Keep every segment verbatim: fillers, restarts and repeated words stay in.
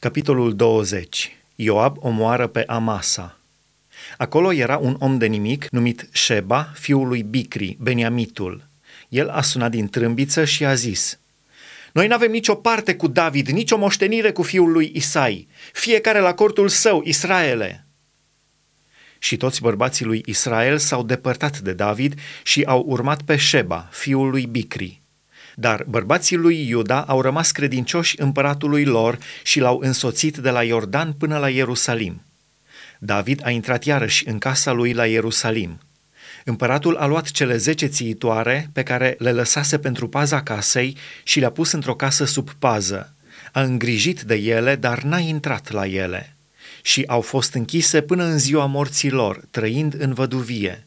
Capitolul douăzeci. Ioab omoară pe Amasa. Acolo era un om de nimic numit Șeba, fiul lui Bicri, Beniamitul. El a sunat din trâmbiță și a zis: Noi n-avem nicio parte cu David, nicio moștenire cu fiul lui Isai, fiecare la cortul său, Israele. Și toți bărbații lui Israel s-au depărtat de David și au urmat pe Șeba, fiul lui Bicri. Dar bărbații lui Iuda au rămas credincioși împăratului lor și l-au însoțit de la Iordan până la Ierusalim. David a intrat iarăși în casa lui la Ierusalim. Împăratul a luat cele zece țiitoare pe care le lăsase pentru paza casei și le-a pus într-o casă sub pază. A îngrijit de ele, dar n-a intrat la ele. Și au fost închise până în ziua morții lor, trăind în văduvie.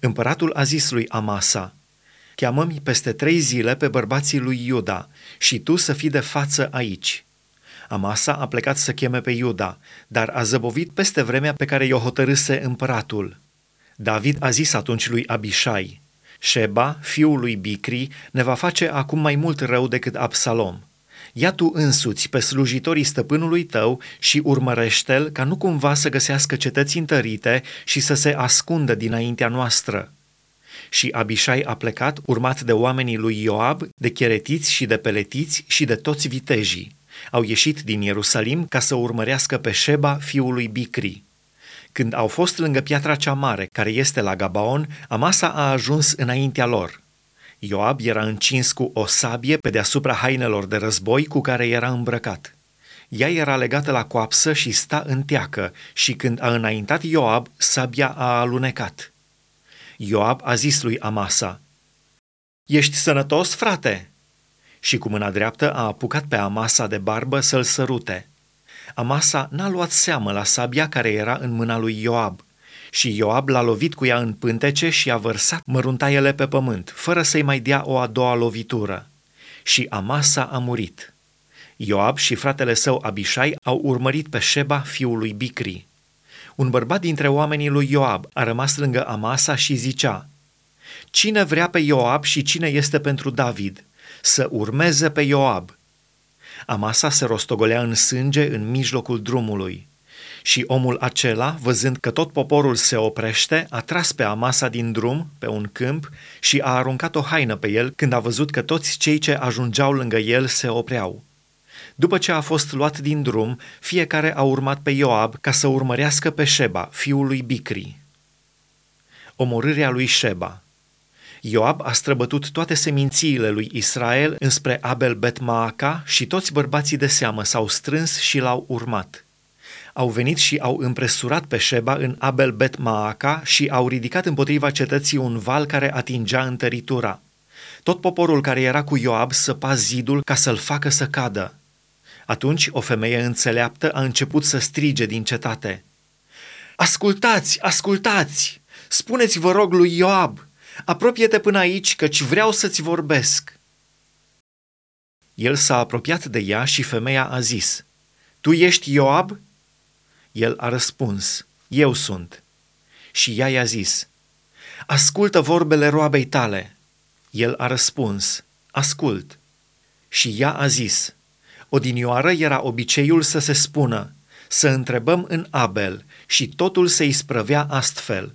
Împăratul a zis lui Amasa: Cheamă-mi peste trei zile pe bărbații lui Iuda și tu să fii de față aici. Amasa a plecat să cheme pe Iuda, dar a zăbovit peste vremea pe care i-o hotărâse împăratul. David a zis atunci lui Abișai: Șeba, fiul lui Bicri, ne va face acum mai mult rău decât Absalom. Ia tu însuți pe slujitorii stăpânului tău și urmărește-l ca nu cumva să găsească cetăți întărite și să se ascundă dinaintea noastră. Și Abișai a plecat, urmat de oamenii lui Ioab, de Cheretiți și de Peletiți și de toți vitejii. Au ieșit din Ierusalim ca să urmărească pe Șeba, fiul lui Bicri. Când au fost lângă Piatra cea mare, care este la Gabaon, Amasa a ajuns înaintea lor. Ioab era încins cu o sabie pe deasupra hainelor de război cu care era îmbrăcat. Ea era legată la coapsă și sta în teacă și când a înaintat Ioab, sabia a alunecat. Ioab a zis lui Amasa: Ești sănătos, frate? Și cu mâna dreaptă a apucat pe Amasa de barbă să-l sărute. Amasa n-a luat seamă la sabia care era în mâna lui Ioab și Ioab l-a lovit cu ea în pântece și a vărsat măruntaiele pe pământ, fără să-i mai dea o a doua lovitură. Și Amasa a murit. Ioab și fratele său Abișai au urmărit pe Șeba, fiul lui Bicri. Un bărbat dintre oamenii lui Ioab a rămas lângă Amasa și zicea: Cine vrea pe Ioab și cine este pentru David? Să urmeze pe Ioab. Amasa se rostogolea în sânge în mijlocul drumului. Și omul acela, văzând că tot poporul se oprește, a tras pe Amasa din drum, pe un câmp, și a aruncat o haină pe el când a văzut că toți cei ce ajungeau lângă el se opreau. După ce a fost luat din drum, fiecare a urmat pe Ioab ca să urmărească pe Șeba, fiul lui Bicri. Omorârea lui Șeba. Ioab a străbătut toate semințiile lui Israel înspre Abel Bet Maaca și toți bărbații de seamă s-au strâns și l-au urmat. Au venit și au împresurat pe Șeba în Abel Bet Maaca și au ridicat împotriva cetății un val care atingea întăritura. Tot poporul care era cu Ioab săpa zidul ca să-l facă să cadă. Atunci o femeie înțeleaptă a început să strige din cetate: Ascultați, ascultați! Spuneți, vă rog, lui Ioab: Apropie-te până aici, căci vreau să-ți vorbesc. El s-a apropiat de ea și femeia a zis: Tu ești Ioab? El a răspuns: Eu sunt. Și ea i-a zis: Ascultă vorbele roabei tale. El a răspuns: Ascult. Și ea a zis: Odinioară era obiceiul să se spună: Să întrebăm în Abel, și totul se isprăvea astfel: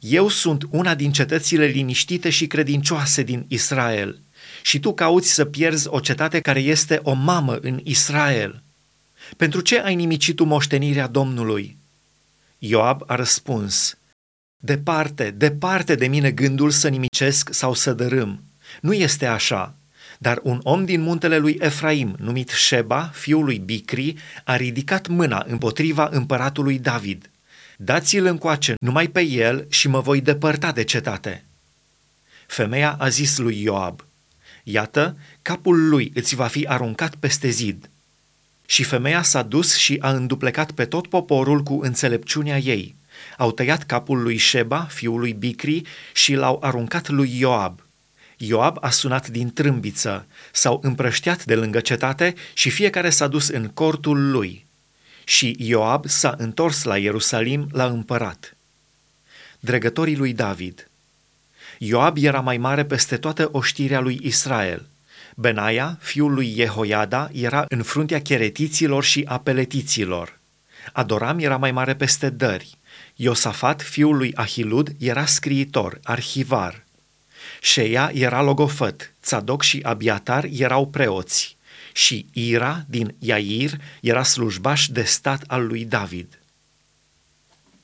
Eu sunt una din cetățile liniștite și credincioase din Israel, și tu cauți să pierzi o cetate care este o mamă în Israel. Pentru ce ai nimicit tu moștenirea Domnului? Ioab a răspuns: Departe, departe de mine gândul să nimicesc sau să dărâm. Nu este așa. Dar un om din muntele lui Efraim, numit Șeba, fiul lui Bicri, a ridicat mâna împotriva împăratului David. Dați-l încoace numai pe el și mă voi depărta de cetate. Femeia a zis lui Ioab: Iată, capul lui îți va fi aruncat peste zid. Și femeia s-a dus și a înduplecat pe tot poporul cu înțelepciunea ei. Au tăiat capul lui Șeba, fiul lui Bicri, și l-au aruncat lui Ioab. Ioab a sunat din trâmbiță, s-au împrăștiat de lângă cetate și fiecare s-a dus în cortul lui. Și Ioab s-a întors la Ierusalim la împărat. Dregătorii lui David. Ioab era mai mare peste toată oștirea lui Israel. Benaia, fiul lui Jehoiada, era în fruntea cheretiților și a peletiților. Adoram era mai mare peste dări. Iosafat, fiul lui Ahilud, era scriitor, arhivar. Șeia era logofăt, Țadoc și Abiatar erau preoți și Ira din Iair era slujbaș de stat al lui David.